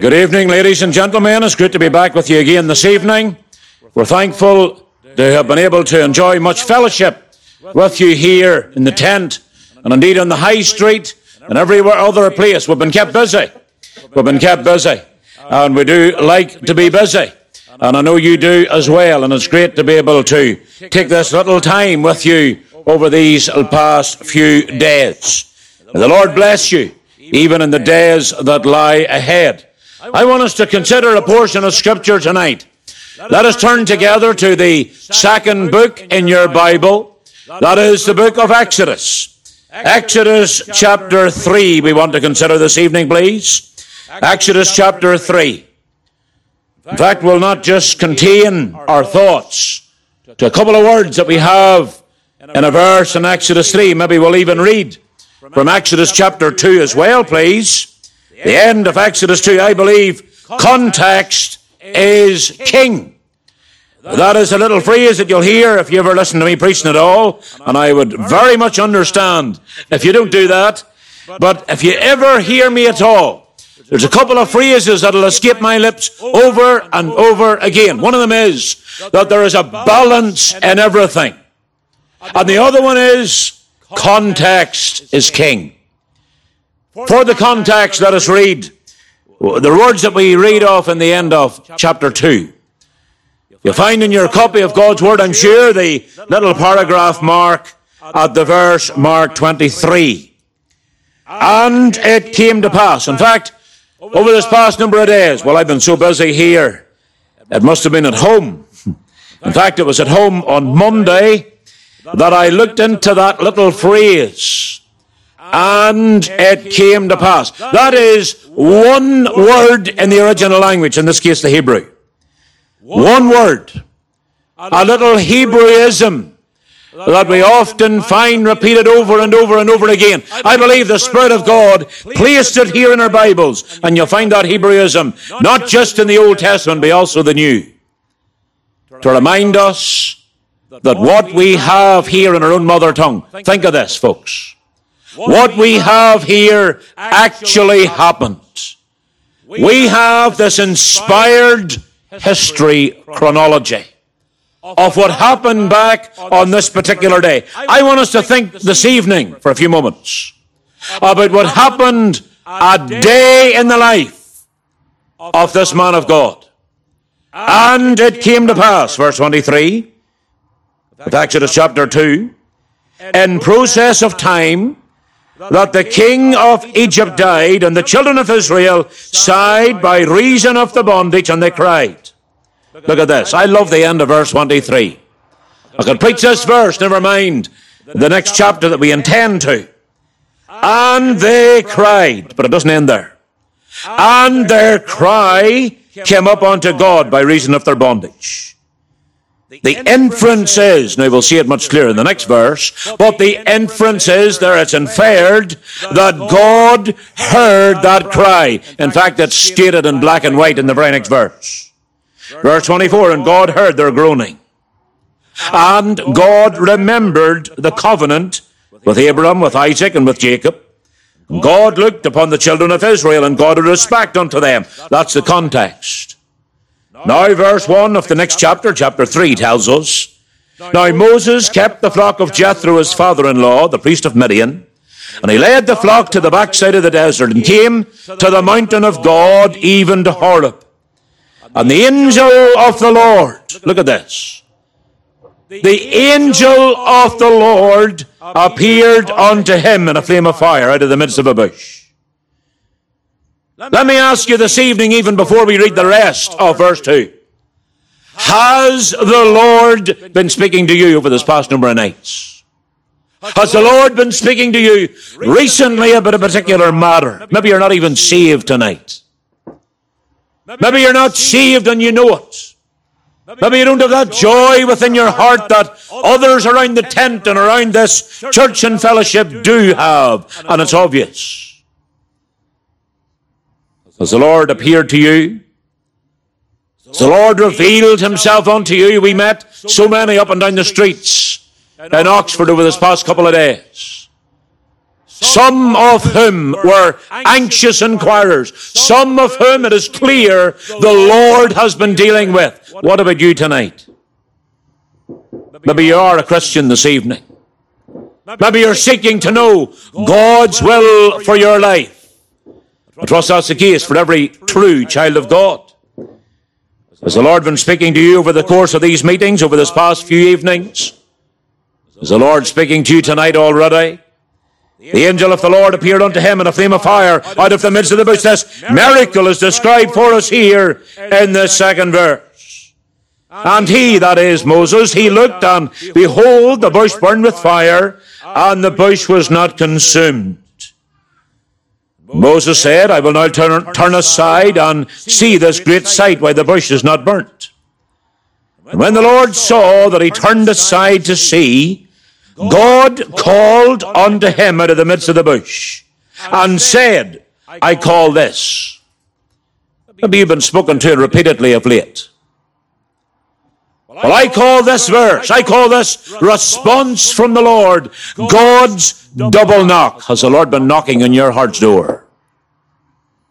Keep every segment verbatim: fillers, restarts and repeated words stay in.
Good evening, ladies and gentlemen. It's good to be back with you again this evening. We're thankful to have been able to enjoy much fellowship with you here in the tent and indeed on the high street and everywhere other place. We've been kept busy. We've been kept busy. And we do like to be busy. And I know you do as well. And it's great to be able to take this little time with you over these past few days. May the Lord bless you, even in the days that lie ahead. I want us to consider a portion of Scripture tonight. Let us turn together to the second book in your Bible. That is the book of Exodus. Exodus chapter three we want to consider this evening, please. Exodus chapter three. In fact, we'll not just contain our thoughts to a couple of words that we have in a verse in Exodus three. Maybe we'll even read from Exodus chapter two as well, please. The end of Exodus two, I believe, context is king. That is a little phrase that you'll hear if you ever listen to me preaching at all, and I would very much understand if you don't do that. But if you ever hear me at all, there's a couple of phrases that'll escape my lips over and over again. One of them is that there is a balance in everything. And the other one is, context is king. For the context, let us read the words that we read off in the end of chapter two. You'll find in your copy of God's Word, I'm sure, the little paragraph mark at the verse mark twenty-three. And it came to pass. In fact, over this past number of days, well, I've been so busy here, it must have been at home. In fact, it was at home on Monday that I looked into that little phrase, and it came to pass. That is one word in the original language, in this case the Hebrew. One word. A little Hebrewism that we often find repeated over and over and over again. I believe the Spirit of God placed it here in our Bibles, and you'll find that Hebrewism not just in the Old Testament, but also the New, to remind us that what we have here in our own mother tongue, think of this, folks. What we have here actually happened. We have this inspired history chronology of what happened back on this particular day. I want us to think this evening for a few moments about what happened a day in the life of this man of God. And it came to pass, verse twenty-three, of Exodus chapter two, in process of time, that the king of Egypt died, and the children of Israel sighed by reason of the bondage, and they cried. Look at this. I love the end of verse twenty-three. I could preach this verse, never mind the next chapter that we intend to. And they cried, but it doesn't end there. And their cry came up unto God by reason of their bondage. The inference is, now we'll see it much clearer in the next verse, but the inference is, there it's inferred, that God heard that cry. In fact, it's stated in black and white in the very next verse. Verse twenty-four, and God heard their groaning. And God remembered the covenant with Abraham, with Isaac, and with Jacob. God looked upon the children of Israel, and God had respect unto them. That's the context. Now, verse one of the next chapter, chapter three, tells us, Now Moses kept the flock of Jethro, his father-in-law, the priest of Midian, and he led the flock to the backside of the desert, and came to the mountain of God, even to Horeb. And the angel of the Lord, look at this, the angel of the Lord appeared unto him in a flame of fire out of the midst of a bush. Let me ask you this evening, even before we read the rest of verse two, has the Lord been speaking to you over this past number of nights? Has the Lord been speaking to you recently about a particular matter? Maybe you're not even saved tonight. Maybe you're not saved and you know it. Maybe you don't have that joy within your heart that others around the tent and around this church and fellowship do have, and it's obvious. Has the Lord appeared to you? Has the Lord revealed himself unto you? We met so many up and down the streets in Oxford over this past couple of days. some of whom were anxious inquirers, some of whom it is clear the Lord has been dealing with. What about you tonight? Maybe you are a Christian this evening. Maybe you're seeking to know God's will for your life. I trust that's the case for every true child of God. Has the Lord been speaking to you over the course of these meetings, over this past few evenings? Is the Lord speaking to you tonight already? The angel of the Lord appeared unto him in a flame of fire out of the midst of the bush. This miracle is described for us here in the second verse. And he, that is Moses, he looked, and behold, the bush burned with fire, and the bush was not consumed. Moses said, I will now turn, turn aside and see this great sight, why the bush is not burnt. And when the Lord saw that he turned aside to see, God called unto him out of the midst of the bush, and said, I call this. Maybe you've been spoken to repeatedly of late. Well, I call this verse, I call this response from the Lord, God's double knock. Has the Lord been knocking on your heart's door?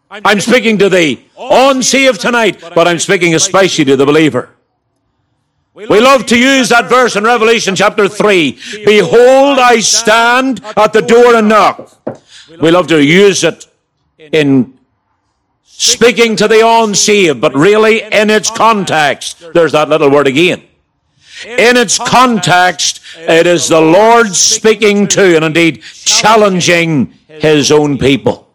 I'm speaking to the unsaved tonight, but I'm speaking especially to the believer. We love to use that verse in Revelation chapter three. Behold, I stand at the door and knock. We love to use it in speaking to the unsaved, but really in its context, there's that little word again. In its context, it is the Lord speaking to and indeed challenging his own people.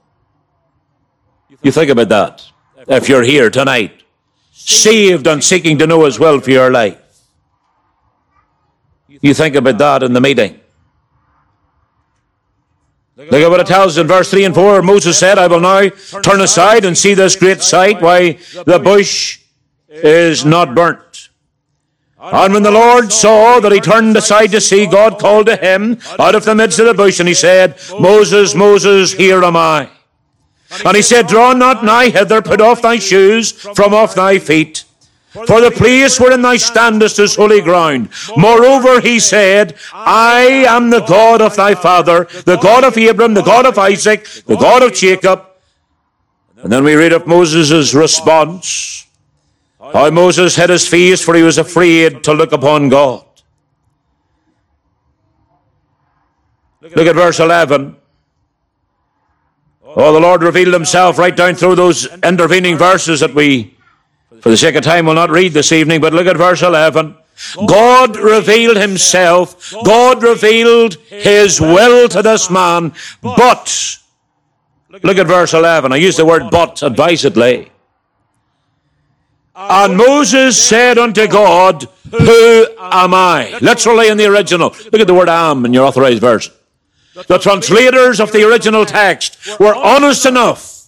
You think about that, if you're here tonight, saved and seeking to know his will for your life. You think about that in the meeting. Look at what it tells in verse three and four. Moses said, I will now turn aside and see this great sight, why the bush is not burnt. And when the Lord saw that he turned aside to see, God called to him out of the midst of the bush, and he said, Moses, Moses, here am I. And he said, draw not nigh hither, put off thy shoes from off thy feet, for the place wherein thou standest is holy ground. Moreover, he said, I am the God of thy father, the God of Abraham, the God of Isaac, the God of Jacob. And then we read of Moses' response, how Moses hid his face, for he was afraid to look upon God. Look at verse eleven. Oh, the Lord revealed himself right down through those intervening verses that we, for the sake of time, will not read this evening, but look at verse eleven. God revealed himself. God revealed his will to this man. But, look at verse eleven. I use the word but advisedly. And Moses said unto God, who am I? Literally in the original. Look at the word am in your authorized version. The translators of the original text were honest enough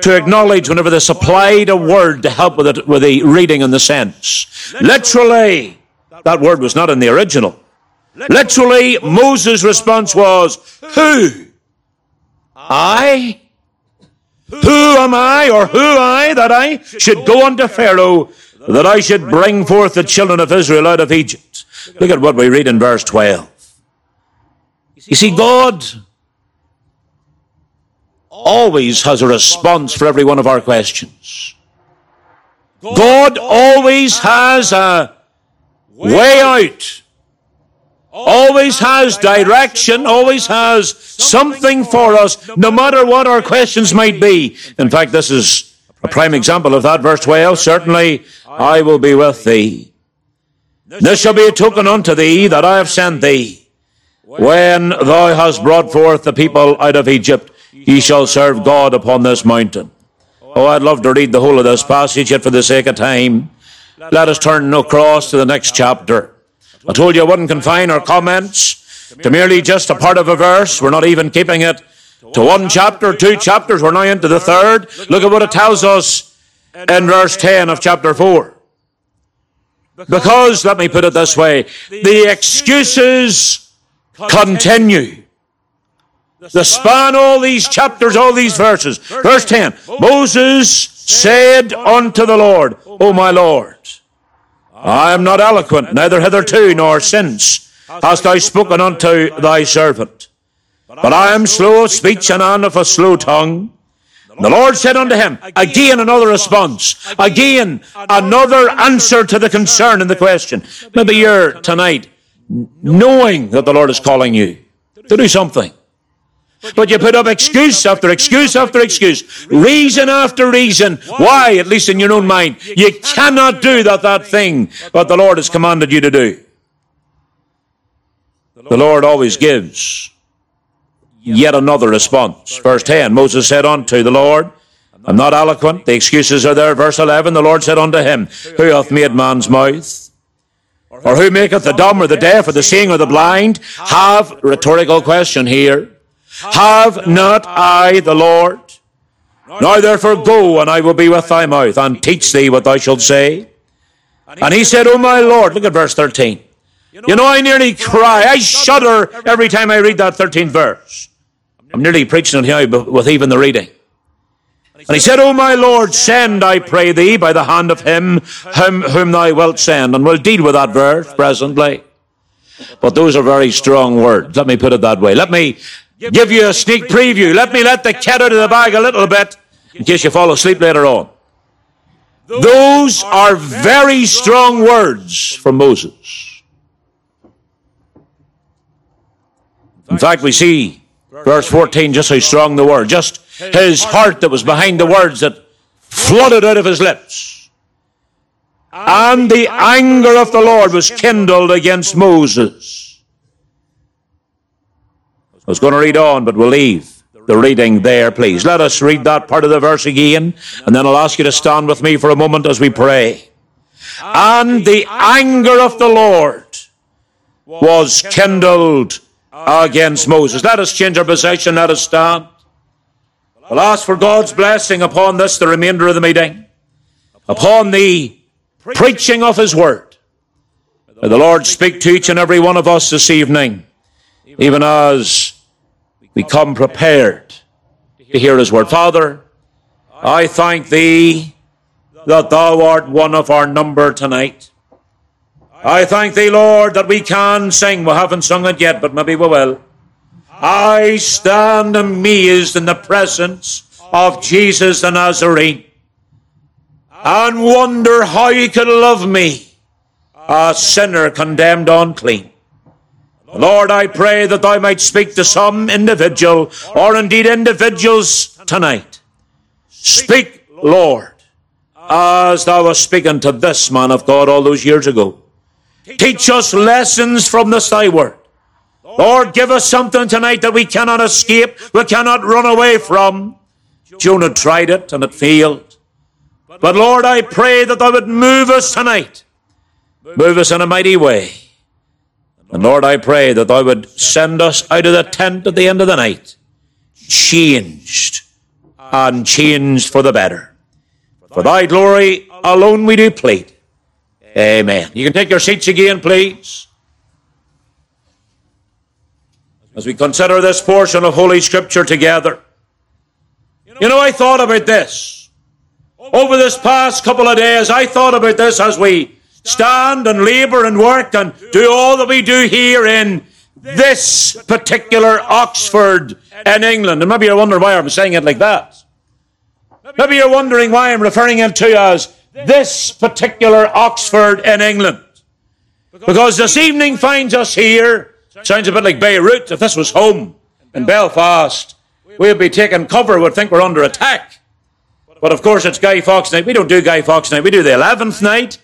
to acknowledge whenever they supplied a word to help with it, with the reading and the sense. Literally, that word was not in the original. Literally, Moses' response was, who? I? Who am I, or who I, that I should go unto Pharaoh, that I should bring forth the children of Israel out of Egypt? Look at what we read in verse twelve. You see, God always has a response for every one of our questions. God always has a way out, always has direction, always has something for us, no matter what our questions might be. In fact, this is a prime example of that. Verse twelve, certainly I will be with thee. This shall be a token unto thee that I have sent thee. When thou hast brought forth the people out of Egypt, ye shall serve God upon this mountain. Oh, I'd love to read the whole of this passage, yet for the sake of time, let us turn across to the next chapter. I told you I wouldn't confine our comments to merely just a part of a verse. We're not even keeping it to one chapter, two chapters. We're now into the third. Look at what it tells us in verse ten of chapter four. Because, let me put it this way, the excuses continue. The span, all these chapters, all these verses. Verse ten, Moses said unto the Lord, O my Lord, I am not eloquent, neither hitherto nor since hast thou spoken unto thy servant. But I am slow of speech and man of a slow tongue. And the Lord said unto him, again another response, again another answer to the concern and the question. Maybe you're tonight knowing that the Lord is calling you to do something. But you put up excuse after excuse after excuse, reason after reason, why, at least in your own mind, you cannot do that, that thing that the Lord has commanded you to do. The Lord always gives yet another response. Verse ten, Moses said unto the Lord, I'm not eloquent. The excuses are there. Verse eleven, the Lord said unto him, who hath made man's mouth? Or who maketh the dumb or the deaf or the seeing or the blind? Have, rhetorical question here, have not I the Lord? Now therefore go, and I will be with thy mouth, and teach thee what thou shalt say. And he said, O my Lord, look at verse thirteen. You know, I nearly cry. I shudder every time I read that thirteenth verse. I'm nearly preaching it here with even the reading. And he said, O my Lord, send, I pray thee, by the hand of him whom, whom thou wilt send. And we'll deal with that verse presently. But those are very strong words. Let me put it that way. Let me give you a sneak preview. Let me let the cat out of the bag a little bit in case you fall asleep later on. Those are very strong words from Moses. In fact, we see verse fourteen just how strong the word, just his heart that was behind the words that flooded out of his lips. And the anger of the Lord was kindled against Moses. I was going to read on, but we'll leave the reading there, please. Let us read that part of the verse again, and then I'll ask you to stand with me for a moment as we pray. And the anger of the Lord was kindled against Moses. Let us change our position. Let us stand. We'll ask for God's blessing upon this, the remainder of the meeting, upon the preaching of his word. May the Lord speak to each and every one of us this evening, even as we come prepared to hear his word. Father, I thank thee that thou art one of our number tonight. I thank thee, Lord, that we can sing. We haven't sung it yet, but maybe we will. I stand amazed in the presence of Jesus the Nazarene, and wonder how he could love me, a sinner condemned unclean. Lord, I pray that thou might speak to some individual, or indeed individuals tonight. Speak, Lord, as thou wast speaking to this man of God all those years ago. Teach us lessons from this thy word. Lord, give us something tonight that we cannot escape, we cannot run away from. Jonah tried it and it failed. But Lord, I pray that thou would move us tonight. Move us in a mighty way. And Lord, I pray that thou would send us out of the tent at the end of the night, changed, and changed for the better. For thy glory alone we do plead. Amen. You can take your seats again, please. As we consider this portion of Holy Scripture together. You know, I thought about this. Over this past couple of days, I thought about this as we stand and labor and work and do all that we do here in this particular Oxford in England. And maybe you're wondering why I'm saying it like that. Maybe you're wondering why I'm referring it to as this particular Oxford in England. Because this evening finds us here. Sounds a bit like Beirut. If this was home in Belfast, we'd be taking cover. We'd think we're under attack. But of course it's Guy Fawkes Night. We don't do Guy Fawkes Night. We do the eleventh night.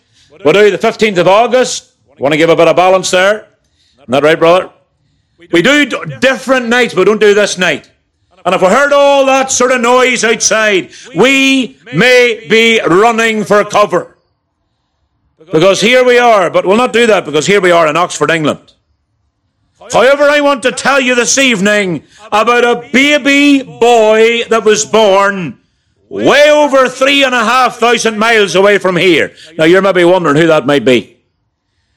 We'll do the fifteenth of August. Want to give a bit of balance there? Isn't that right, brother? We do different nights, but don't do this night. And if we heard all that sort of noise outside, we may be running for cover. Because here we are, but we'll not do that because here we are in Oxford, England. However, I want to tell you this evening about a baby boy that was born way over three and a half thousand miles away from here. Now, you're maybe wondering who that might be.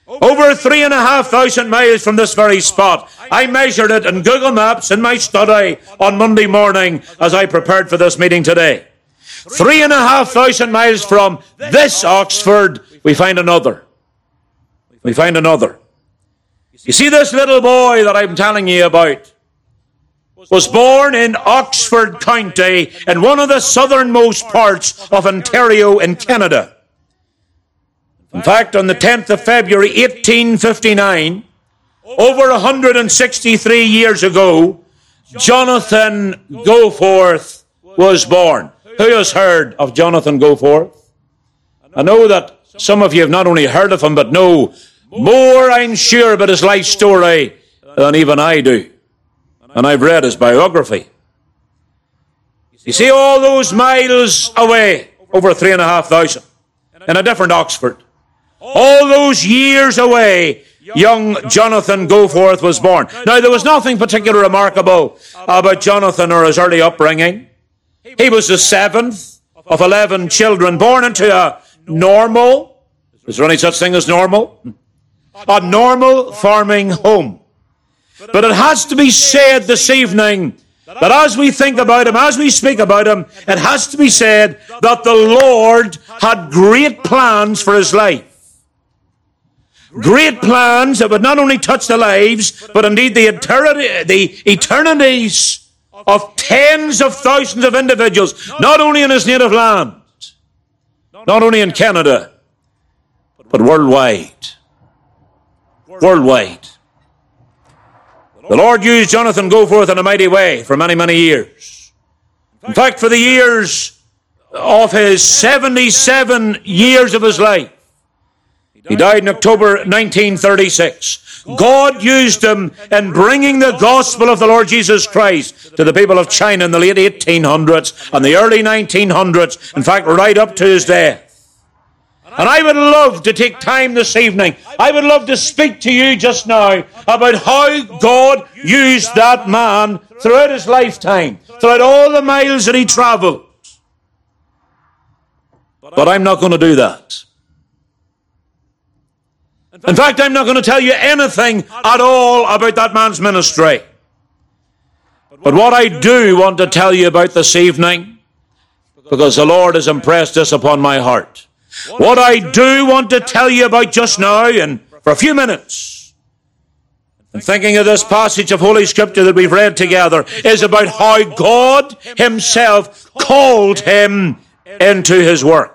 Over three and a half thousand miles from this very spot. I measured it in Google Maps in my study on Monday morning as I prepared for this meeting today. Three and a half thousand miles from this Oxford, we find another. We find another. You see, this little boy that I'm telling you about was born in Oxford County in one of the southernmost parts of Ontario in Canada. In fact, on the tenth of February eighteen fifty-nine, over one hundred sixty-three years ago, Jonathan Goforth was born. Who has heard of Jonathan Goforth? I know that some of you have not only heard of him, but know more, I'm sure, about his life story than even I do. And I've read his biography. You see, all those miles away, over three and a half thousand, in a different Oxford, all those years away, young Jonathan Goforth was born. Now, there was nothing particularly remarkable about Jonathan or his early upbringing. He was the seventh of eleven children, born into a normal, is there any such thing as normal? A normal farming home. But it has to be said this evening that as we think about him, as we speak about him, it has to be said that the Lord had great plans for his life. Great plans that would not only touch the lives, but indeed the eternity, the eternities of tens of thousands of individuals, not only in his native land, not only in Canada, but worldwide. Worldwide. The Lord used Jonathan Goforth in a mighty way for many, many years. In fact, for the years of his seventy-seven years of his life, he died in October nineteen thirty-six. God used him in bringing the gospel of the Lord Jesus Christ to the people of China in the late eighteen hundreds and the early nineteen hundreds, in fact, right up to his death. And I would love to take time this evening. I would love to speak to you just now about how God used that man throughout his lifetime, throughout all the miles that he traveled. But I'm not going to do that. In fact, I'm not going to tell you anything at all about that man's ministry. But what I do want to tell you about this evening, because the Lord has impressed this upon my heart, what I do want to tell you about just now, and for a few minutes, and thinking of this passage of Holy Scripture that we've read together, is about how God himself called him into his work.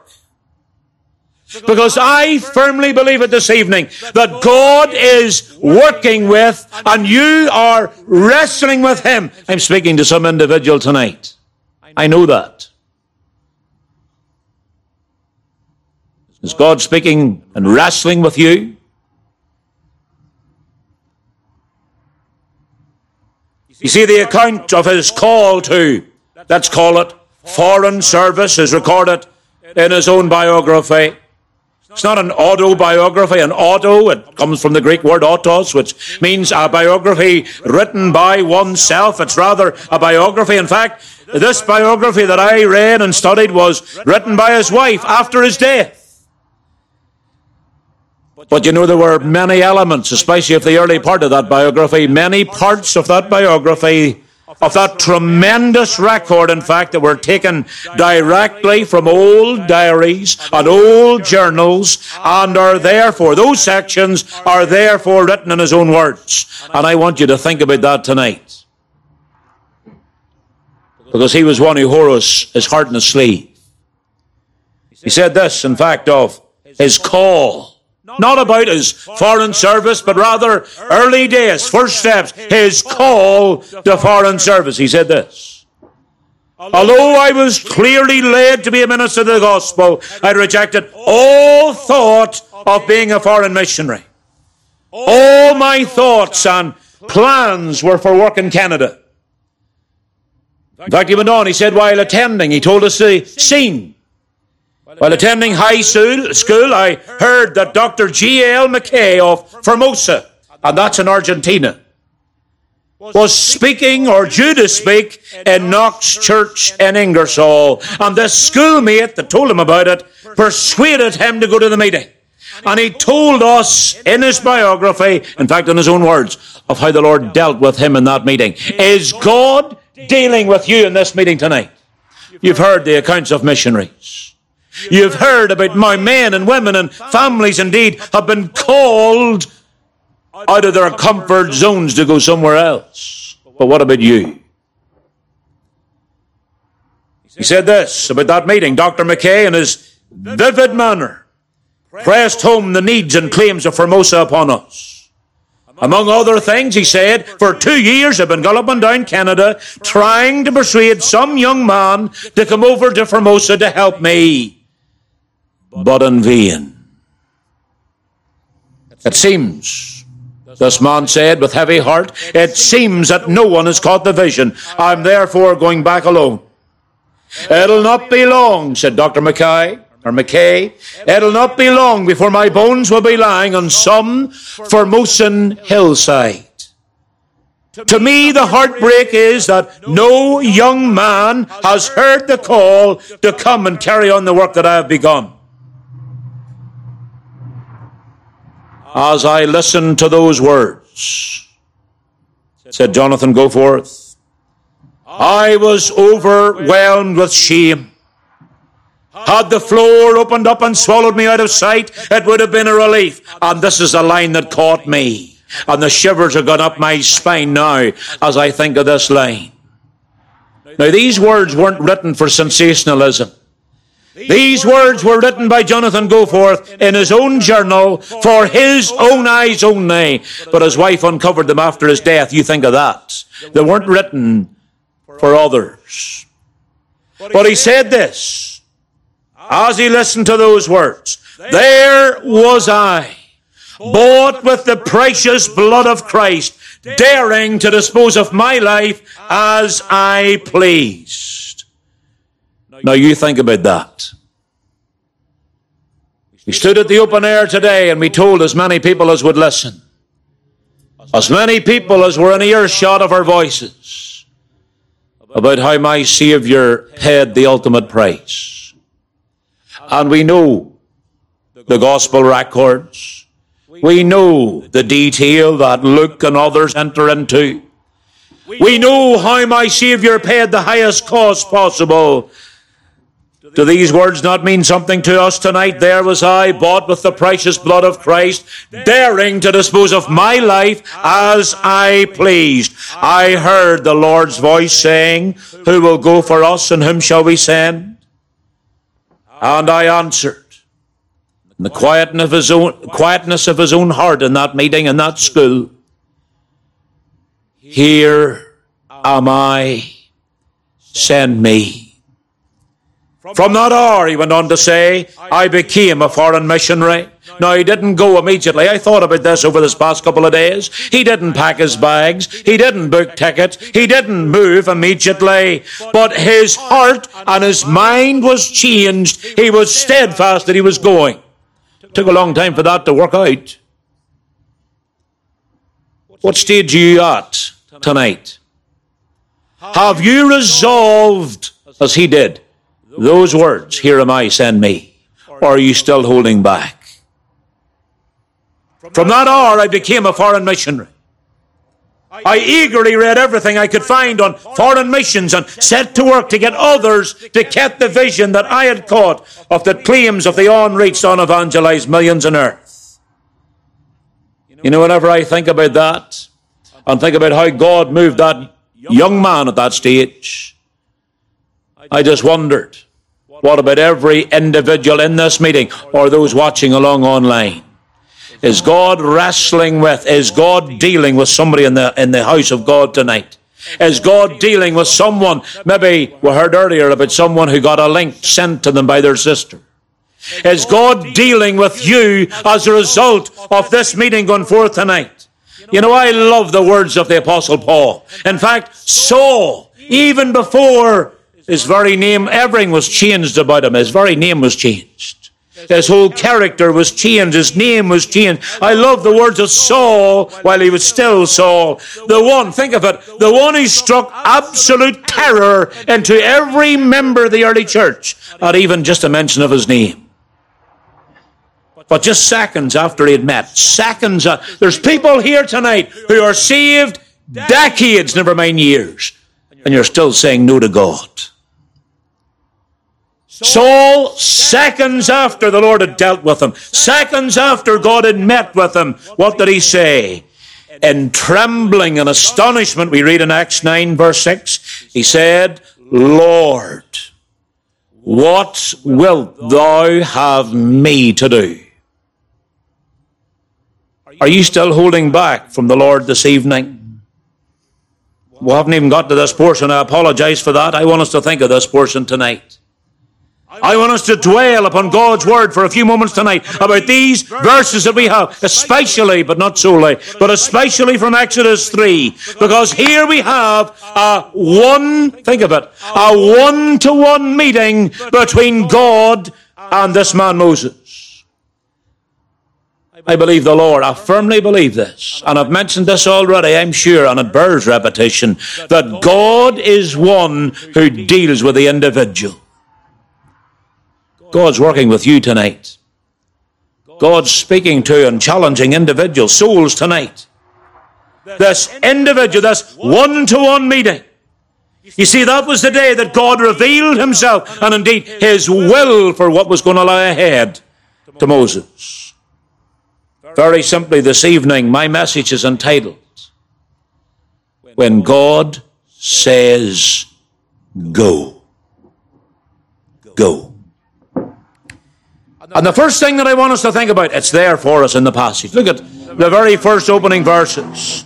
Because I firmly believe it this evening that God is working with, and you are wrestling with him. I'm speaking to some individual tonight. I know that. Is God speaking and wrestling with you? You see, the account of his call to, let's call it, foreign service is recorded in his own biography. It's not an autobiography. An auto, it comes from the Greek word autos, which means a biography written by oneself. It's rather a biography. In fact, this biography that I read and studied was written by his wife after his death. But you know, there were many elements, especially of the early part of that biography, many parts of that biography, of that tremendous record, in fact, that were taken directly from old diaries and old journals, and are therefore, those sections are therefore written in his own words. And I want you to think about that tonight. Because he was one who wore his heart in his sleeve. He said this, in fact, of his call. Not about his foreign service, but rather early days, first steps, his call to foreign service. He said this: although I was clearly led to be a minister of the gospel, I rejected all thought of being a foreign missionary. All my thoughts and plans were for work in Canada. In fact, he went on, he said, while attending, he told us the scene. While attending high school, I heard that Doctor G L Mackay of Formosa, and that's in Argentina, was speaking or due to speak in Knox Church in Ingersoll. And this schoolmate that told him about it persuaded him to go to the meeting. And he told us in his biography, in fact in his own words, of how the Lord dealt with him in that meeting. Is God dealing with you in this meeting tonight? You've heard the accounts of missionaries. You've heard about my men and women and families indeed have been called out of their comfort zones to go somewhere else. But what about you? He said this about that meeting. Doctor Mackay, in his vivid manner, pressed home the needs and claims of Formosa upon us. Among other things, he said, for two years I've been galloping down Canada trying to persuade some young man to come over to Formosa to help me, but in vain. It seems, this man said with heavy heart, it seems that no one has caught the vision. I'm therefore going back alone. It'll not be long, said Doctor Mackay, or Mackay, it'll not be long before my bones will be lying on some Formosan hillside. To me, the heartbreak is that no young man has heard the call to come and carry on the work that I have begun. As I listened to those words, said Jonathan Goforth, I was overwhelmed with shame. Had the floor opened up and swallowed me out of sight, it would have been a relief. And this is the line that caught me. And the shivers have gone up my spine now as I think of this line. Now, these words weren't written for sensationalism. These words were written by Jonathan Goforth in his own journal for his own eyes only. But his wife uncovered them after his death. You think of that. They weren't written for others. But he said this, as he listened to those words, there was I, bought with the precious blood of Christ, daring to dispose of my life as I pleased. Now you think about that. He stood at the open air today and we told as many people as would listen, as many people as were in earshot of our voices, about how my Savior paid the ultimate price. And we know the gospel records. We know the detail that Luke and others enter into. We know how my Savior paid the highest cost possible. Do these words not mean something to us tonight? There was I, bought with the precious blood of Christ, daring to dispose of my life as I pleased. I heard the Lord's voice saying, who will go for us and whom shall we send? And I answered. In the quietness of his own, quietness of his own heart in that meeting, in that school, here am I, send me. From that hour, he went on to say, I became a foreign missionary. Now, he didn't go immediately. I thought about this over this past couple of days. He didn't pack his bags. He didn't book tickets. He didn't move immediately. But his heart and his mind was changed. He was steadfast that he was going. It took a long time for that to work out. What stage are you at tonight? Have you resolved, as he did, those words, here am I, send me? Or are you still holding back? From that hour, I became a foreign missionary. I eagerly read everything I could find on foreign missions and set to work to get others to get the vision that I had caught of the claims of the unreached, unevangelized millions on earth. You know, whenever I think about that and think about how God moved that young man at that stage, I just wondered, what about every individual in this meeting or those watching along online? Is God wrestling with, is God dealing with somebody in the, in the house of God tonight? Is God dealing with someone? Maybe we heard earlier about someone who got a link sent to them by their sister. Is God dealing with you as a result of this meeting going forth tonight? You know, I love the words of the Apostle Paul. In fact, Saul, even before his very name, everything was changed about him. His very name was changed. His whole character was changed. His name was changed. I love the words of Saul while he was still Saul. The one, think of it, the one who struck absolute terror into every member of the early church, not even just a mention of his name. But just seconds after he had met, seconds, uh, there's people here tonight who are saved decades, never mind years, and you're still saying no to God. Saul, seconds after the Lord had dealt with him, seconds after God had met with him, what did he say? In trembling and astonishment, we read in Acts nine, verse six, he said, Lord, What wilt thou have me to do? Are you still holding back from the Lord this evening? We haven't even got to this portion. I apologize for that. I want us to think of this portion tonight. I want us to dwell upon God's word for a few moments tonight about these verses that we have, especially, but not solely, but especially from Exodus three, because here we have a one, think of it, a one-to-one meeting between God and this man Moses. I believe the Lord, I firmly believe this, and I've mentioned this already, I'm sure, and it bears repetition, that God is one who deals with the individual. God's working with you tonight. God's speaking to and challenging individual souls tonight. This individual, this one-to-one meeting. You see, that was the day that God revealed himself and indeed his will for what was going to lie ahead to Moses. Very simply this evening, my message is entitled, When God Says Go. Go. And the first thing that I want us to think about, it's there for us in the passage. Look at the very first opening verses.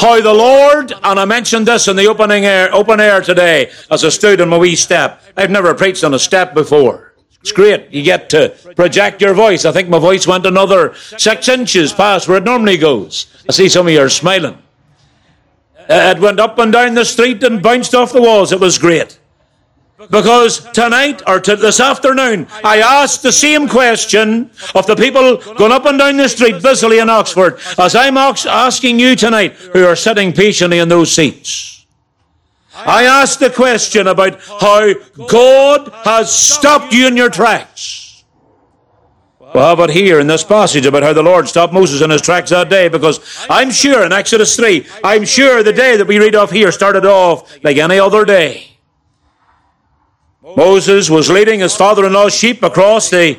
How the Lord, and I mentioned this in the opening air, open air today as I stood on my wee step. I've never preached on a step before. It's great. You get to project your voice. I think my voice went another six inches past where it normally goes. I see some of you are smiling. It went up and down the street and bounced off the walls. It was great. Because tonight, or t- this afternoon, I asked the same question of the people going up and down the street busily in Oxford, as I'm ox- asking you tonight, who are sitting patiently in those seats. I asked the question about how God has stopped you in your tracks. We have it here in this passage about how the Lord stopped Moses in his tracks that day, because I'm sure in Exodus three, I'm sure the day that we read off here started off like any other day. Moses was leading his father-in-law's sheep across the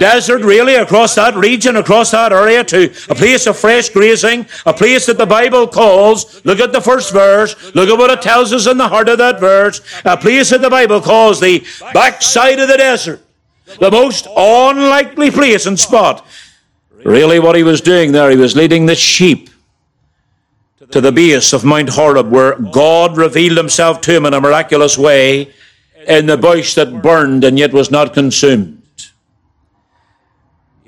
desert, really, across that region, across that area, to a place of fresh grazing, a place that the Bible calls, look at the first verse, look at what it tells us in the heart of that verse, a place that the Bible calls the backside of the desert, the most unlikely place and spot. Really what he was doing there, he was leading the sheep to the base of Mount Horeb, where God revealed himself to him in a miraculous way, in the bush that burned and yet was not consumed.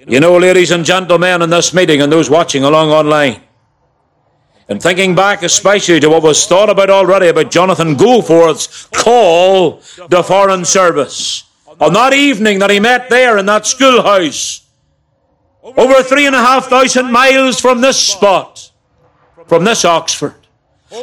You know, ladies and gentlemen, in this meeting and those watching along online, and thinking back especially to what was thought about already about Jonathan Goforth's call to foreign service, on that evening that he met there in that schoolhouse, over three and a half thousand miles from this spot, from this Oxford,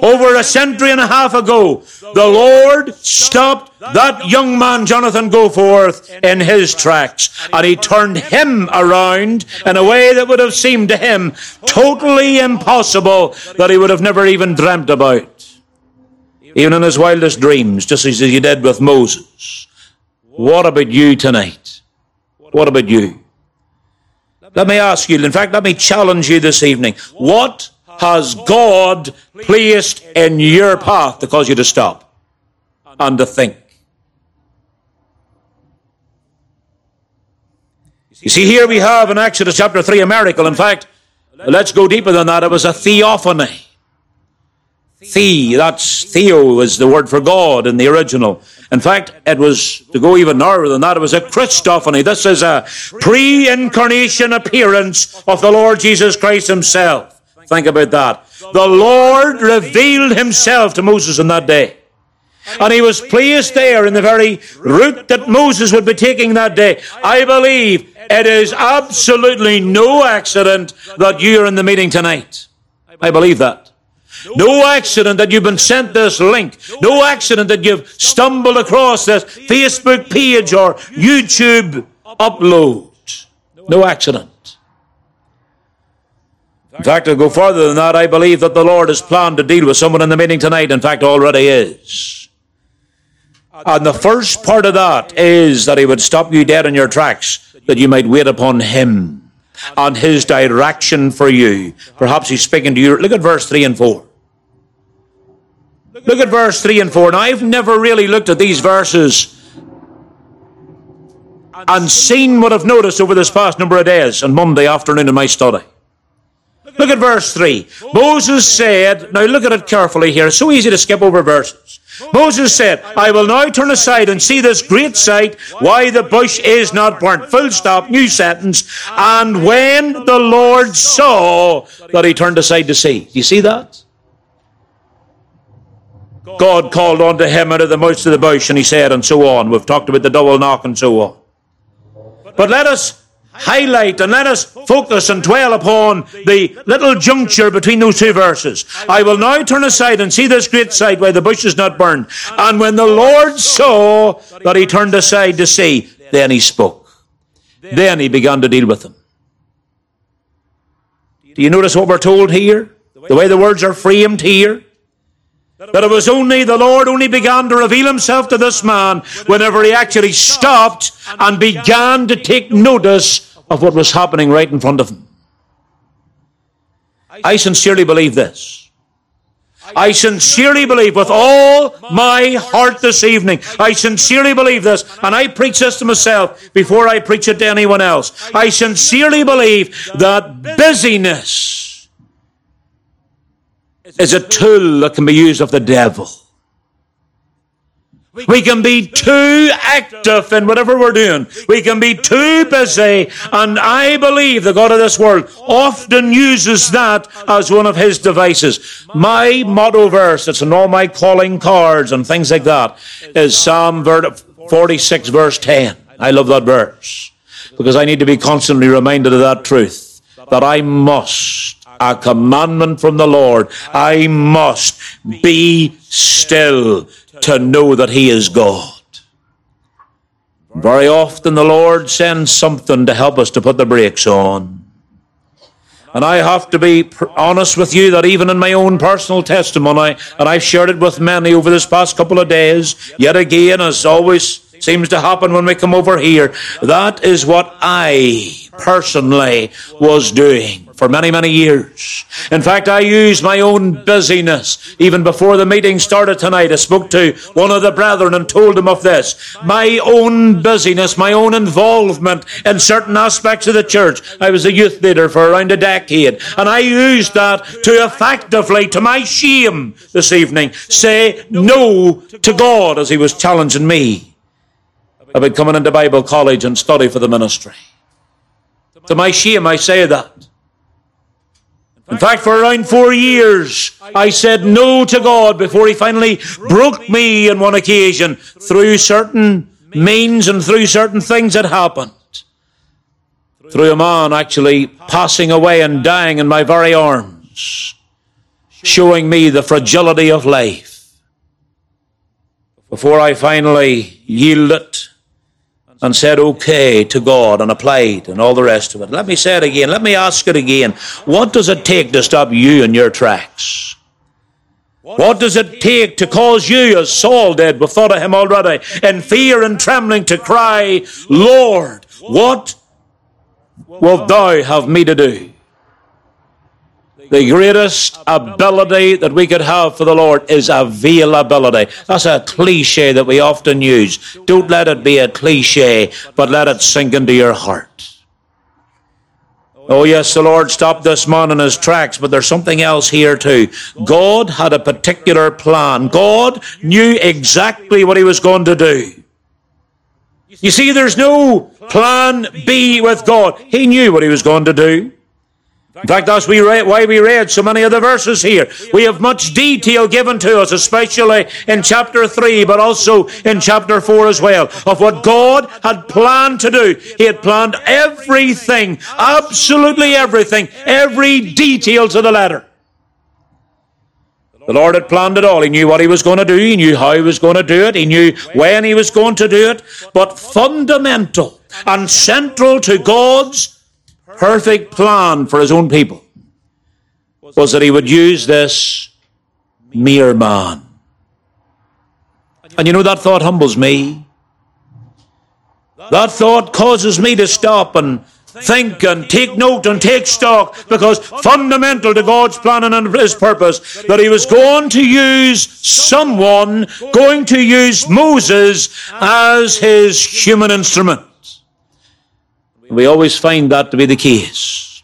over a century and a half ago, the Lord stopped that young man, Jonathan Goforth, in his tracks. And he turned him around in a way that would have seemed to him totally impossible, that he would have never even dreamt about. Even in his wildest dreams, just as he did with Moses. What about you tonight? What about you? Let me ask you, in fact, let me challenge you this evening. What has God placed in your path to cause you to stop and to think? You see, here we have in Exodus chapter three a miracle. In fact, let's go deeper than that. It was a theophany. The, that's Theo is the word for God in the original. In fact, it was, to go even narrower than that, it was a Christophany. This is a pre-incarnation appearance of the Lord Jesus Christ himself. Think about that. The Lord revealed himself to Moses in that day. And he was placed there in the very route that Moses would be taking that day. I believe it is absolutely no accident that you are in the meeting tonight. I believe that. No accident that you've been sent this link. No accident that you've stumbled across this Facebook page or YouTube upload. No accident. In fact, I'll go further than that. I believe that the Lord has planned to deal with someone in the meeting tonight. In fact, already is. And the first part of that is that he would stop you dead in your tracks, that you might wait upon him and his direction for you. Perhaps he's speaking to you. Look at verse three and four. Look at verse three and four. Now, I've never really looked at these verses and seen would have noticed over this past number of days on Monday afternoon in my study. Look at verse three. Moses said, now look at it carefully here. It's so easy to skip over verses. Moses said, I will now turn aside and see this great sight, why the bush is not burnt. Full stop, new sentence. And when the Lord saw that he turned aside to see. Do you see that? God called unto him out of the midst of the bush, and he said, and so on. We've talked about the double knock and so on. But let us highlight and let us focus and dwell upon the little juncture between those two verses. I will now turn aside and see this great sight, why the bush is not burned. And when the Lord saw that he turned aside to see, then he spoke. Then he began to deal with them. Do you notice what we're told here? The way the words are framed here? That it was only, the Lord only began to reveal himself to this man whenever he actually stopped and began to take notice of what was happening right in front of him. I sincerely believe this. I sincerely believe with all my heart this evening. I sincerely believe this, and I preach this to myself before I preach it to anyone else. I sincerely believe that busyness is a tool that can be used of the devil. We can be too active in whatever we're doing. We can be too busy. And I believe the God of this world often uses that as one of his devices. My motto verse that's in all my calling cards and things like that is Psalm forty-six verse ten. I love that verse because I need to be constantly reminded of that truth, that I must, a commandment from the Lord, I must be still to know that he is God. Very often the Lord sends something to help us to put the brakes on. And I have to be honest with you that even in my own personal testimony, and I've shared it with many over this past couple of days, yet again, as always seems to happen when we come over here, that is what I personally was doing for many, many years. In fact, I used my own busyness. Even before the meeting started tonight, I spoke to one of the brethren and told him of this. My own busyness, my own involvement in certain aspects of the church. I was a youth leader for around a decade, and I used that to effectively, to my shame this evening, say no to God as he was challenging me about coming into Bible college and study for the ministry. To my shame, I say that. In fact, for around four years, I said no to God before he finally broke me on one occasion through certain means and through certain things that happened. Through a man actually passing away and dying in my very arms, showing me the fragility of life, before I finally yielded and said okay to God and applied and all the rest of it. Let me say it again. Let me ask it again. What does it take to stop you in your tracks? What does it take to cause you, as Saul did, we've thought of him already, in fear and trembling to cry, Lord, what wilt thou have me to do? The greatest ability that we could have for the Lord is availability. That's a cliche that we often use. Don't let it be a cliche, but let it sink into your heart. Oh yes, the Lord stopped this man in his tracks, but there's something else here too. God had a particular plan. God knew exactly what he was going to do. You see, there's no plan B with God. He knew what he was going to do. In fact, that's why we read so many of the verses here. We have much detail given to us, especially in chapter three, but also in chapter four as well, of what God had planned to do. He had planned everything, absolutely everything, every detail to the letter. The Lord had planned it all. He knew what he was going to do. He knew how he was going to do it. He knew when he was going to do it. But fundamental and central to God's perfect plan for his own people was that he would use this mere man. And you know, that thought humbles me. That thought causes me to stop and think and take note and take stock, because fundamental to God's plan and his purpose, that he was going to use someone, going to use Moses as his human instrument. We always find that to be the case.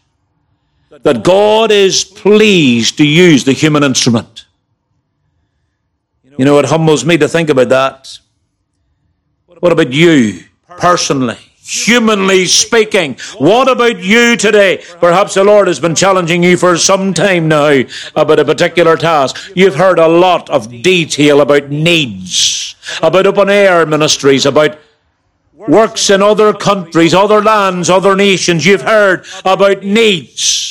That God is pleased to use the human instrument. You know, it humbles me to think about that. What about you, personally, humanly speaking? What about you today? Perhaps the Lord has been challenging you for some time now about a particular task. You've heard a lot of detail about needs, about open-air ministries, about works in other countries, other lands, other nations. You've heard about needs.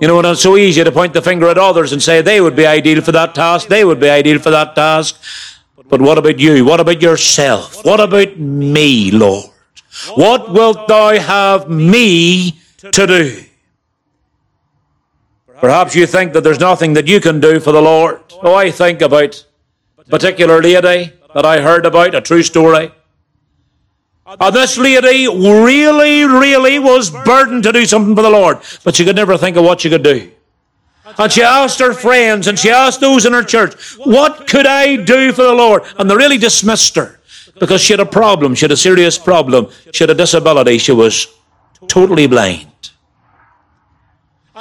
You know, and it's so easy to point the finger at others and say they would be ideal for that task, they would be ideal for that task. But what about you? What about yourself? What about me, Lord? What wilt thou have me to do? Perhaps you think that there's nothing that you can do for the Lord. Oh, I think about a particular lady that I heard about, a true story. And this lady really, really was burdened to do something for the Lord, but she could never think of what she could do. And she asked her friends, and she asked those in her church, what could I do for the Lord? And they really dismissed her, because she had a problem. She had a serious problem. She had a disability. She was totally blind.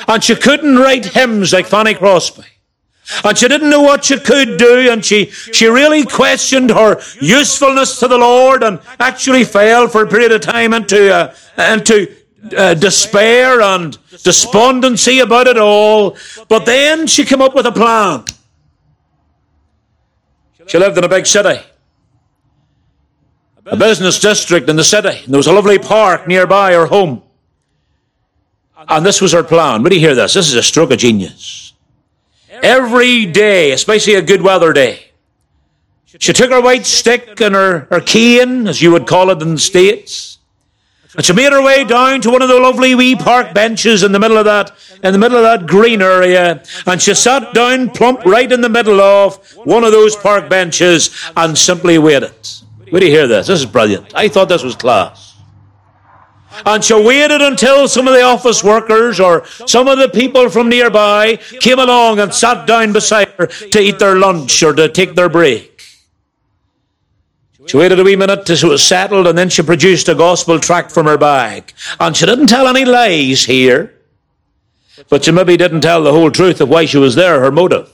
And she couldn't write hymns like Fanny Crosby. And she didn't know what she could do, and she, she really questioned her usefulness to the Lord, and actually fell for a period of time into uh, into uh, despair and despondency about it all. But then she came up with a plan. She lived in a big city, a business district in the city, and there was a lovely park nearby her home. And this was her plan. Would you hear this? This is a stroke of genius. Every day, especially a good weather day, she took her white stick and her, her cane, as you would call it in the States, and she made her way down to one of the lovely wee park benches in the middle of that, in the middle of that green area, and she sat down plump right in the middle of one of those park benches and simply waited. Where do you hear this? This is brilliant. I thought this was class. And she waited until some of the office workers or some of the people from nearby came along and sat down beside her to eat their lunch or to take their break. She waited a wee minute till she was settled, and then she produced a gospel tract from her bag. And she didn't tell any lies here, but she maybe didn't tell the whole truth of why she was there, her motive.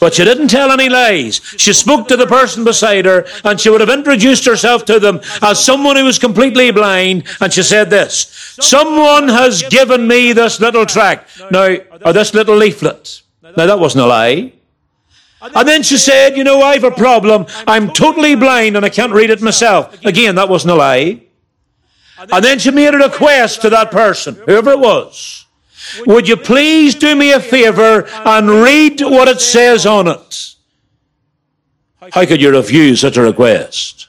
But she didn't tell any lies. She spoke to the person beside her, and she would have introduced herself to them as someone who was completely blind, and she said this: someone has given me this little tract, now, or this little leaflet. Now, that wasn't a lie. And then she said, you know, I have a problem. I'm totally blind, and I can't read it myself. Again, that wasn't a lie. And then she made a request to that person, whoever it was. Would you please do me a favor and read what it says on it? How could you refuse such a request?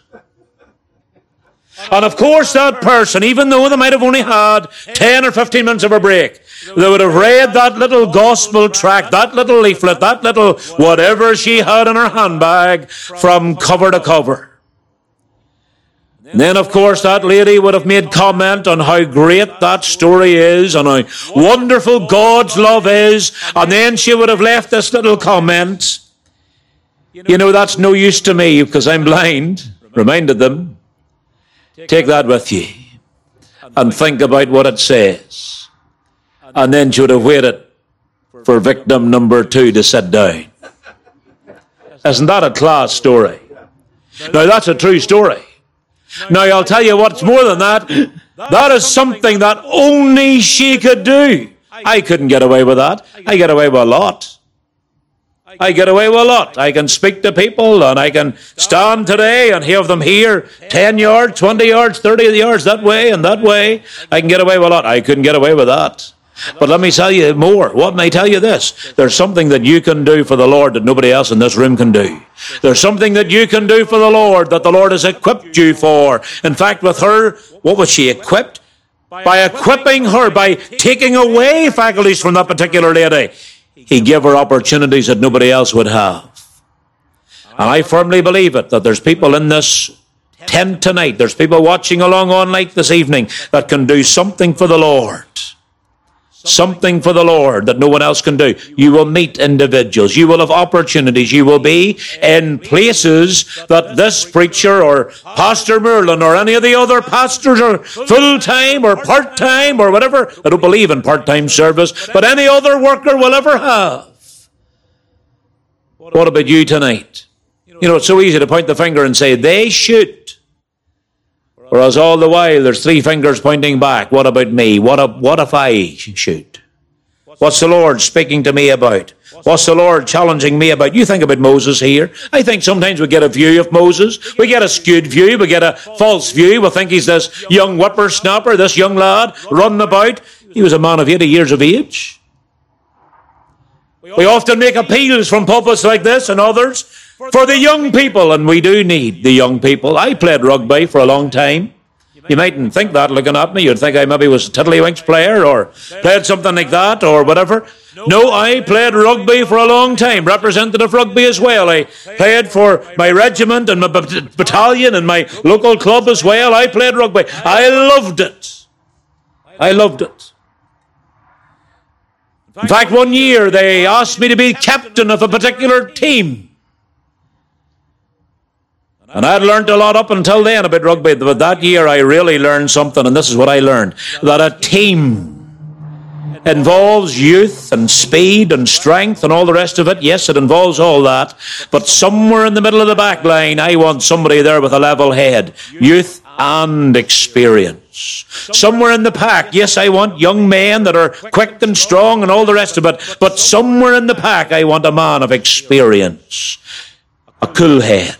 And of course that person, even though they might have only had ten or fifteen minutes of a break, they would have read that little gospel tract, that little leaflet, that little whatever she had in her handbag from cover to cover. Then, of course, that lady would have made comment on how great that story is and how wonderful God's love is. And then she would have left this little comment. You know, that's no use to me because I'm blind. Reminded them. Take that with you and think about what it says. And then she would have waited for victim number two to sit down. Isn't that a class story? Now, that's a true story. Now, I'll tell you what's more than that. That is something that only she could do. I couldn't get away with that. I get away with a lot. I get away with a lot. I can speak to people, and I can stand today and have them here ten yards, twenty yards, thirty yards, that way and that way. I can get away with a lot. I couldn't get away with that. But let me tell you more. What may I tell you this? There's something that you can do for the Lord that nobody else in this room can do. There's something that you can do for the Lord that the Lord has equipped you for. In fact, with her, what was she equipped? By equipping her, by taking away faculties from that particular lady, he gave her opportunities that nobody else would have. And I firmly believe it, that there's people in this tent tonight, there's people watching along online this evening that can do something for the Lord. something for the Lord that no one else can do. You will meet individuals. You will have opportunities. You will be in places that this preacher or Pastor Merlin or any of the other pastors are full-time or part-time or whatever. I don't believe in part-time service, but any other worker will ever have. What about you tonight? You know, it's so easy to point the finger and say, they should. Whereas all the while, there's three fingers pointing back. What about me? What if, what if I should? What's the Lord speaking to me about? What's the Lord challenging me about? You think about Moses here. I think sometimes we get a view of Moses. We get a skewed view. We get a false view. We think he's this young whippersnapper, this young lad running about. He was a man of eighty years of age. We often make appeals from pulpits like this and others for the young people, and we do need the young people. I played rugby for a long time. You mightn't think that looking at me. You'd think I maybe was a tiddlywinks player or played something like that or whatever. No, I played rugby for a long time, representative rugby as well. I played for my regiment and my battalion and my local club as well. I played rugby. I loved it. I loved it. In fact, one year they asked me to be captain of a particular team. And I'd learned a lot up until then about rugby, but that year I really learned something, and this is what I learned, that a team involves youth and speed and strength and all the rest of it. Yes, it involves all that, but somewhere in the middle of the back line, I want somebody there with a level head, youth and experience. Somewhere in the pack, yes, I want young men that are quick and strong and all the rest of it, but somewhere in the pack, I want a man of experience, a cool head.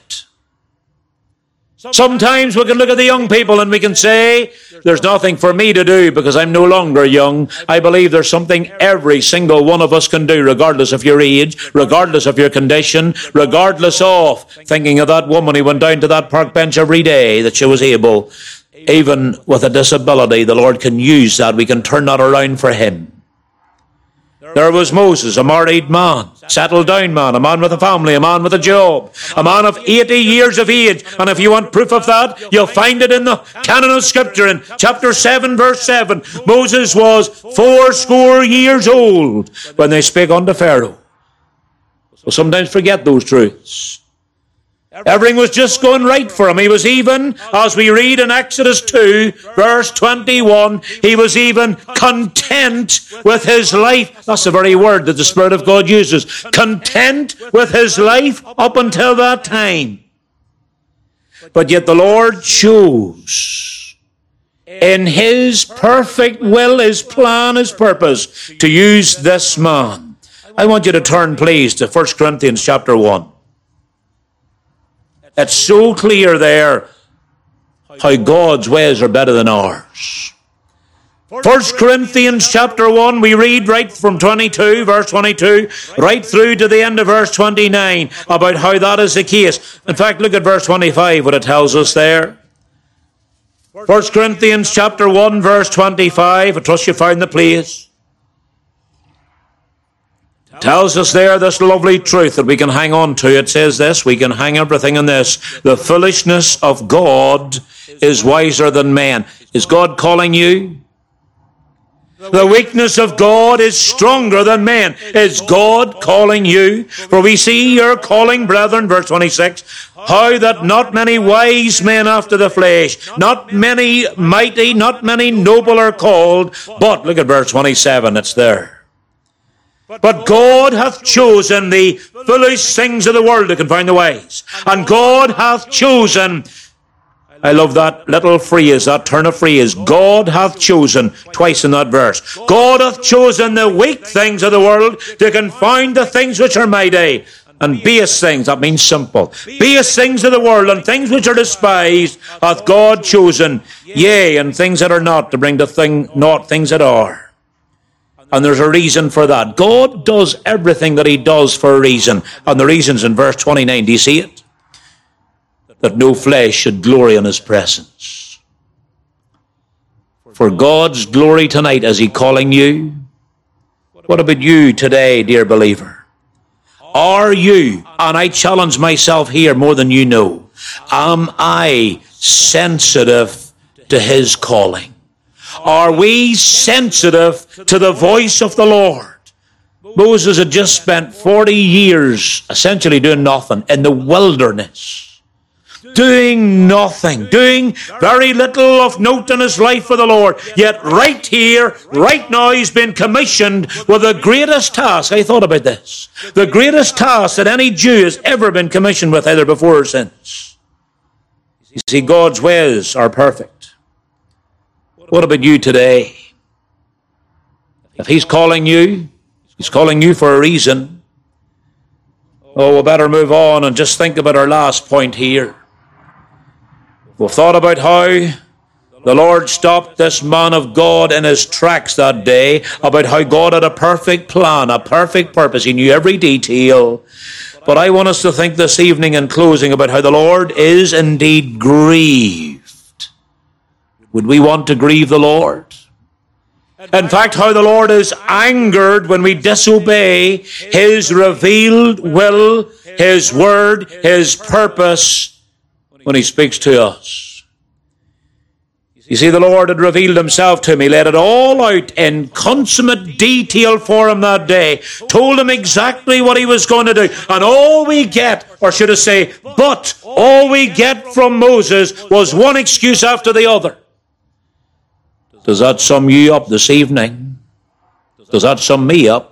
Sometimes we can look at the young people and we can say, there's nothing for me to do because I'm no longer young. I believe there's something every single one of us can do, regardless of your age, regardless of your condition, regardless of thinking of that woman who went down to that park bench every day that she was able. Even with a disability, the Lord can use that. We can turn that around for Him. There was Moses, a married man, settled down man, a man with a family, a man with a job, a man of eighty years of age. And if you want proof of that, you'll find it in the canon of Scripture in chapter seven, verse seven. Moses was fourscore years old when they spake unto Pharaoh. We'll sometimes forget those truths. Everything was just going right for him. He was even, as we read in Exodus two, verse twenty-one, he was even content with his life. That's the very word that the Spirit of God uses. Content with his life up until that time. But yet the Lord chose, in His perfect will, His plan, His purpose, to use this man. I want you to turn, please, to First Corinthians chapter one. It's so clear there how God's ways are better than ours. First Corinthians chapter one, we read right from twenty-two, verse twenty-two, right through to the end of verse twenty-nine, about how that is the case. In fact, look at verse twenty-five, what it tells us there. First Corinthians chapter one, verse twenty-five, I trust you found the place. Tells us there this lovely truth that we can hang on to. It says this, we can hang everything on this. The foolishness of God is wiser than man. Is God calling you? The weakness of God is stronger than man. Is God calling you? For we see your calling, brethren, verse twenty-six, how that not many wise men after the flesh, not many mighty, not many noble are called. But, look at verse twenty-seven, it's there. But God hath chosen the foolish things of the world to confound the wise. And God hath chosen, I love that little phrase, that turn of phrase, God hath chosen, twice in that verse. God hath chosen the weak things of the world to confound the things which are mighty. And base things, that means simple. Base things of the world and things which are despised hath God chosen. Yea, and things that are not to bring to thing, not things that are. And there's a reason for that. God does everything that He does for a reason. And the reason's in verse twenty-nine. Do you see it? That no flesh should glory in His presence. For God's glory tonight, is He calling you? What about you today, dear believer? Are you, and I challenge myself here more than you know, am I sensitive to His calling? Are we sensitive to the voice of the Lord? Moses had just spent forty years essentially doing nothing in the wilderness. Doing nothing. Doing very little of note in his life for the Lord. Yet right here, right now, he's been commissioned with the greatest task. I thought about this. The greatest task that any Jew has ever been commissioned with, either before or since. You see, God's ways are perfect. What about you today? If he's calling you, he's calling you for a reason. Oh, we'll better move on and just think about our last point here. We've thought about how the Lord stopped this man of God in his tracks that day, about how God had a perfect plan, a perfect purpose. He knew every detail. But I want us to think this evening in closing about how the Lord is indeed grieved. Would we want to grieve the Lord? In fact, how the Lord is angered when we disobey his revealed will, his word, his purpose, when he speaks to us. You see, the Lord had revealed himself to him. He laid it all out in consummate detail for him that day. Told him exactly what he was going to do. And all we get, or should I say, but all we get from Moses was one excuse after the other. Does that sum you up this evening? Does that sum me up?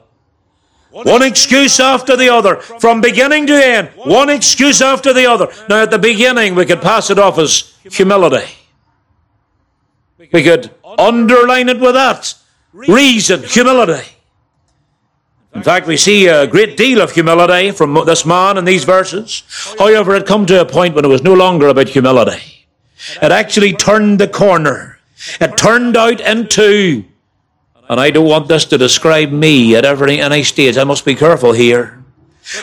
One excuse after the other. From beginning to end, one excuse after the other. Now, at the beginning, we could pass it off as humility. We could underline it with that. Reason, humility. In fact, we see a great deal of humility from this man in these verses. However, it come to a point when it was no longer about humility. It actually turned the corner. It turned out into, and I don't want this to describe me at every any stage, I must be careful here,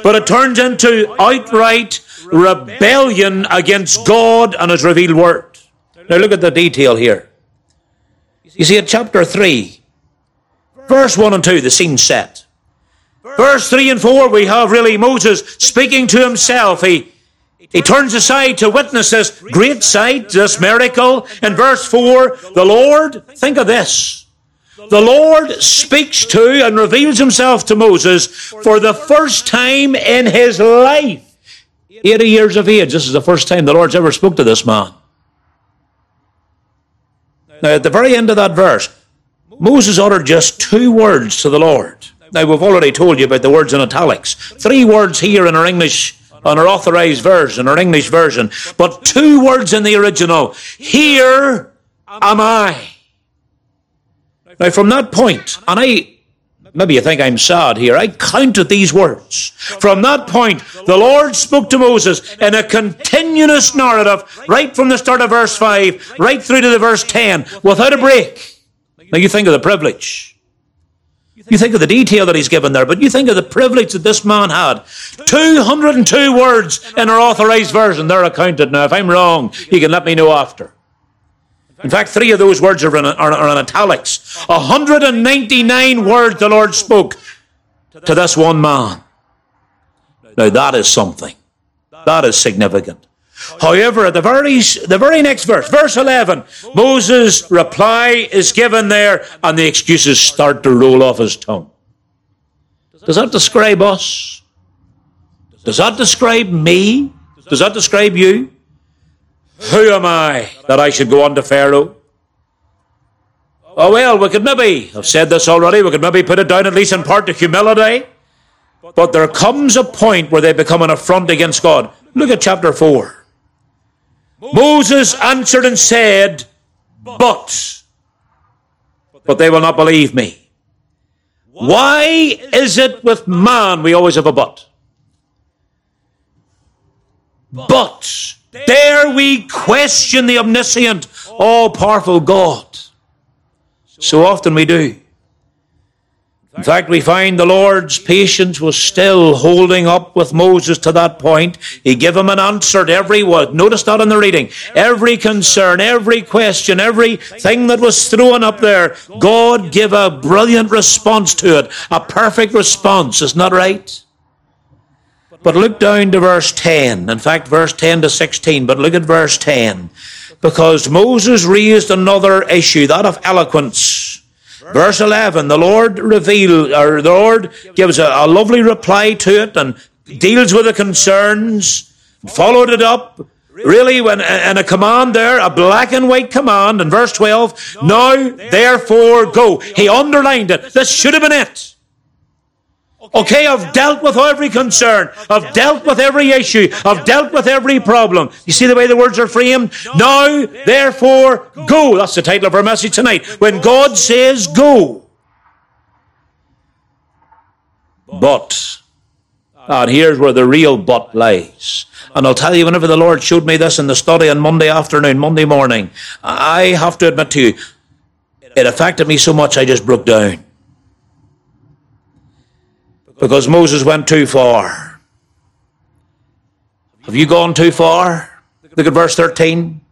but it turns into outright rebellion against God and his revealed word. Now look at the detail here. You see, at chapter three, verse one and two, the scene's set. Verse three and four, we have really Moses speaking to himself. He He turns aside to witness this great sight, this miracle. In verse four, the Lord, think of this, the Lord speaks to and reveals himself to Moses for the first time in his life. eighty years of age, this is the first time the Lord's ever spoke to this man. Now, at the very end of that verse, Moses uttered just two words to the Lord. Now, we've already told you about the words in italics. Three words here in our English on our authorized version, our English version. But two words in the original. Here am I. Now from that point, and I, maybe you think I'm sad here, I counted these words. From that point, the Lord spoke to Moses in a continuous narrative, right from the start of verse five, right through to the verse ten, without a break. Now you think of the privilege. You think of the detail that he's given there, but you think of the privilege that this man had. two hundred two words in our authorized version. They're accounted now. If I'm wrong, you can let me know after. In fact, three of those words are in, are, are in italics. one hundred ninety-nine words the Lord spoke to this one man. Now, that is something. That is significant. However, at the very, the very next verse, verse eleven, Moses' reply is given there, and the excuses start to roll off his tongue. Does that describe us? Does that describe me? Does that describe you? Who am I that I should go on to Pharaoh? Oh, well, we could maybe, I've said this already, we could maybe put it down at least in part to humility. But there comes a point where they become an affront against God. Look at chapter four. Moses answered and said, but, but they will not believe me. Why is it with man we always have a but? But, dare we question the omniscient, all-powerful God? So often we do. In fact, we find the Lord's patience was still holding up with Moses to that point. He gave him an answer to every word. Notice that in the reading. Every concern, every question, every thing that was thrown up there, God gave a brilliant response to it. A perfect response. Isn't that right? But look down to verse ten. In fact, verse ten to sixteen. But look at verse ten. Because Moses raised another issue, that of eloquence. Verse eleven, the Lord revealed, or the Lord gives a, a lovely reply to it and deals with the concerns, followed it up, really, when in a command there, a black and white command. In verse twelve, now, therefore, go. He underlined it. This should have been it. Okay, I've dealt with every concern. I've dealt with every issue. I've dealt with every problem. You see the way the words are framed? Now, therefore, go. That's the title of our message tonight. When God says go. But, and here's where the real but lies. And I'll tell you, whenever the Lord showed me this in the study on Monday afternoon, Monday morning, I have to admit to you, it affected me so much I just broke down. Because Moses went too far. Have you gone too far? Look at verse thirteen.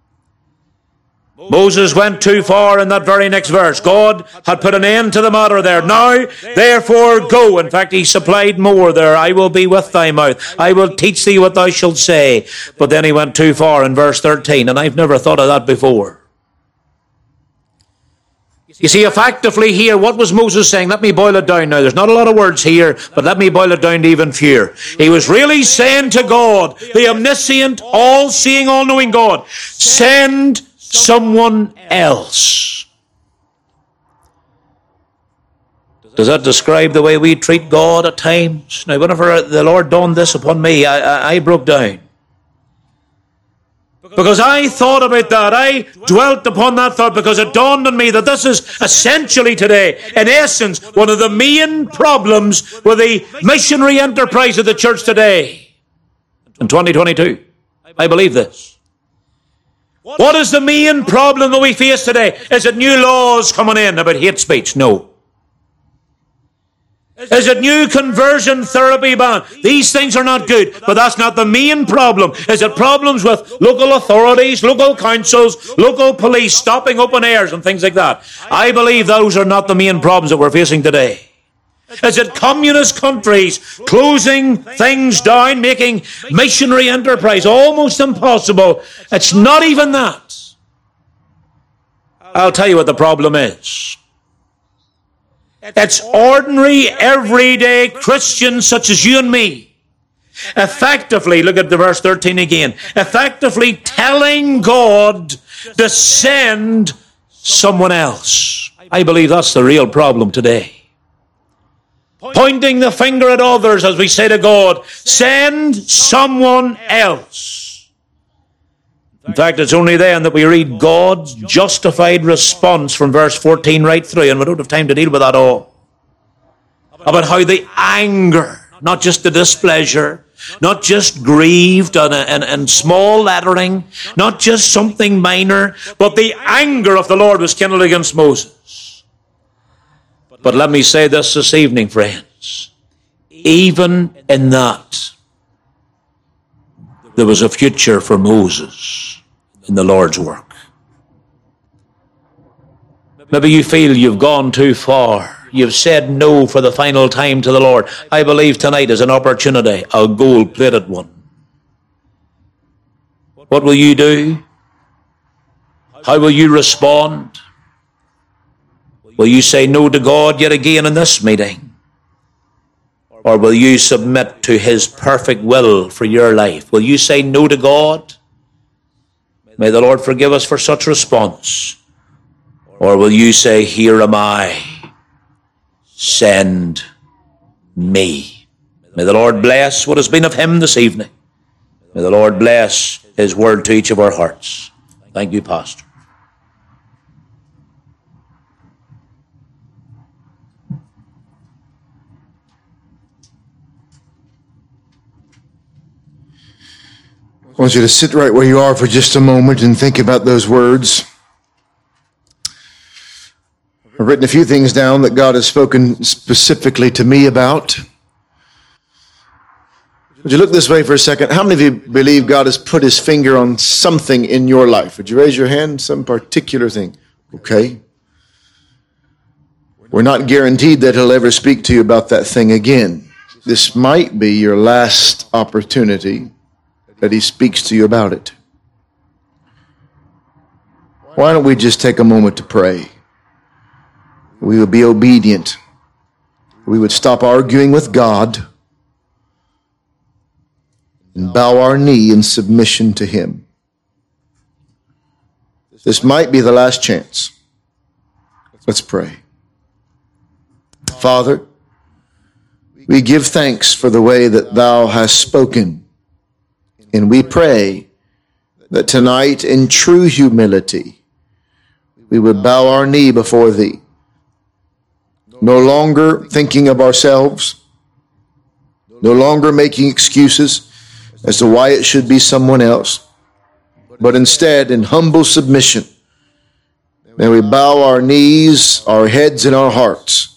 Moses went too far in that very next verse. God had put an end to the matter there. Now, therefore, go. In fact, he supplied more there. I will be with thy mouth. I will teach thee what thou shalt say. But then he went too far in verse thirteen, and I've never thought of that before. You see, effectively here, what was Moses saying? Let me boil it down now. There's not a lot of words here, but let me boil it down to even fewer. He was really saying to God, the omniscient, all-seeing, all-knowing God, send someone else. Does that describe the way we treat God at times? Now, whenever the Lord dawned this upon me, I, I, I broke down. Because I thought about that. I dwelt upon that thought because it dawned on me that this is essentially today, in essence, one of the main problems with the missionary enterprise of the church today. In twenty twenty-two, I believe this. What is the main problem that we face today? Is it new laws coming in about hate speech? No. Is it new conversion therapy ban? These things are not good, but that's not the main problem. Is it problems with local authorities, local councils, local police stopping open airs and things like that? I believe those are not the main problems that we're facing today. Is it communist countries closing things down, making missionary enterprise almost impossible? It's not even that. I'll tell you what the problem is. It's ordinary, everyday Christians such as you and me, effectively, look at the verse thirteen again, effectively telling God to send someone else. I believe that's the real problem today. Pointing the finger at others as we say to God, send someone else. In fact, it's only then that we read God's justified response from verse fourteen right through, and we don't have time to deal with that all. About how the anger, not just the displeasure, not just grieved and, and, and small lettering, not just something minor, but the anger of the Lord was kindled against Moses. But let me say this this evening, friends. Even in that, there was a future for Moses in the Lord's work. Maybe you feel you've gone too far. You've said no for the final time to the Lord. I believe tonight is an opportunity, a gold-plated one. What will you do? How will you respond? Will you say no to God yet again in this meeting? Or will you submit to His perfect will for your life? Will you say no to God? May the Lord forgive us for such response. Or will you say, here am I, send me? May the Lord bless what has been of Him this evening. May the Lord bless His word to each of our hearts. Thank you, Pastor. I want you to sit right where you are for just a moment and think about those words. I've written a few things down that God has spoken specifically to me about. Would you look this way for a second? How many of you believe God has put His finger on something in your life? Would you raise your hand? Some particular thing. Okay. We're not guaranteed that He'll ever speak to you about that thing again. this might be your last opportunity that he speaks to you about it. Why don't we just take a moment to pray? We would be obedient. We would stop arguing with God and bow our knee in submission to him. This might be the last chance. Let's pray. Father, we give thanks for the way that thou hast spoken, and we pray that tonight in true humility we would bow our knee before thee, no longer thinking of ourselves, no longer making excuses as to why it should be someone else, but instead in humble submission, may we bow our knees, our heads, and our hearts,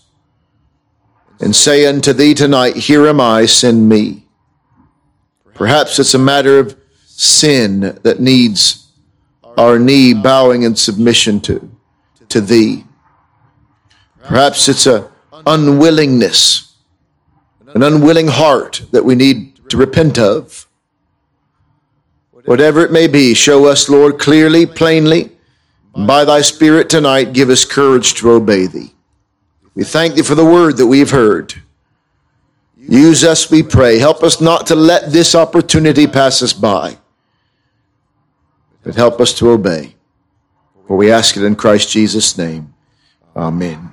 and say unto thee tonight, here am I, send me. Perhaps it's a matter of sin that needs our knee bowing in submission to, to thee. Perhaps it's a unwillingness, an unwilling heart that we need to repent of. Whatever it may be, show us, Lord, clearly, plainly, and by thy Spirit tonight, give us courage to obey thee. We thank thee for the word that we've heard. Use us, we pray. Help us not to let this opportunity pass us by, but help us to obey. For we ask it in Christ Jesus' name. Amen.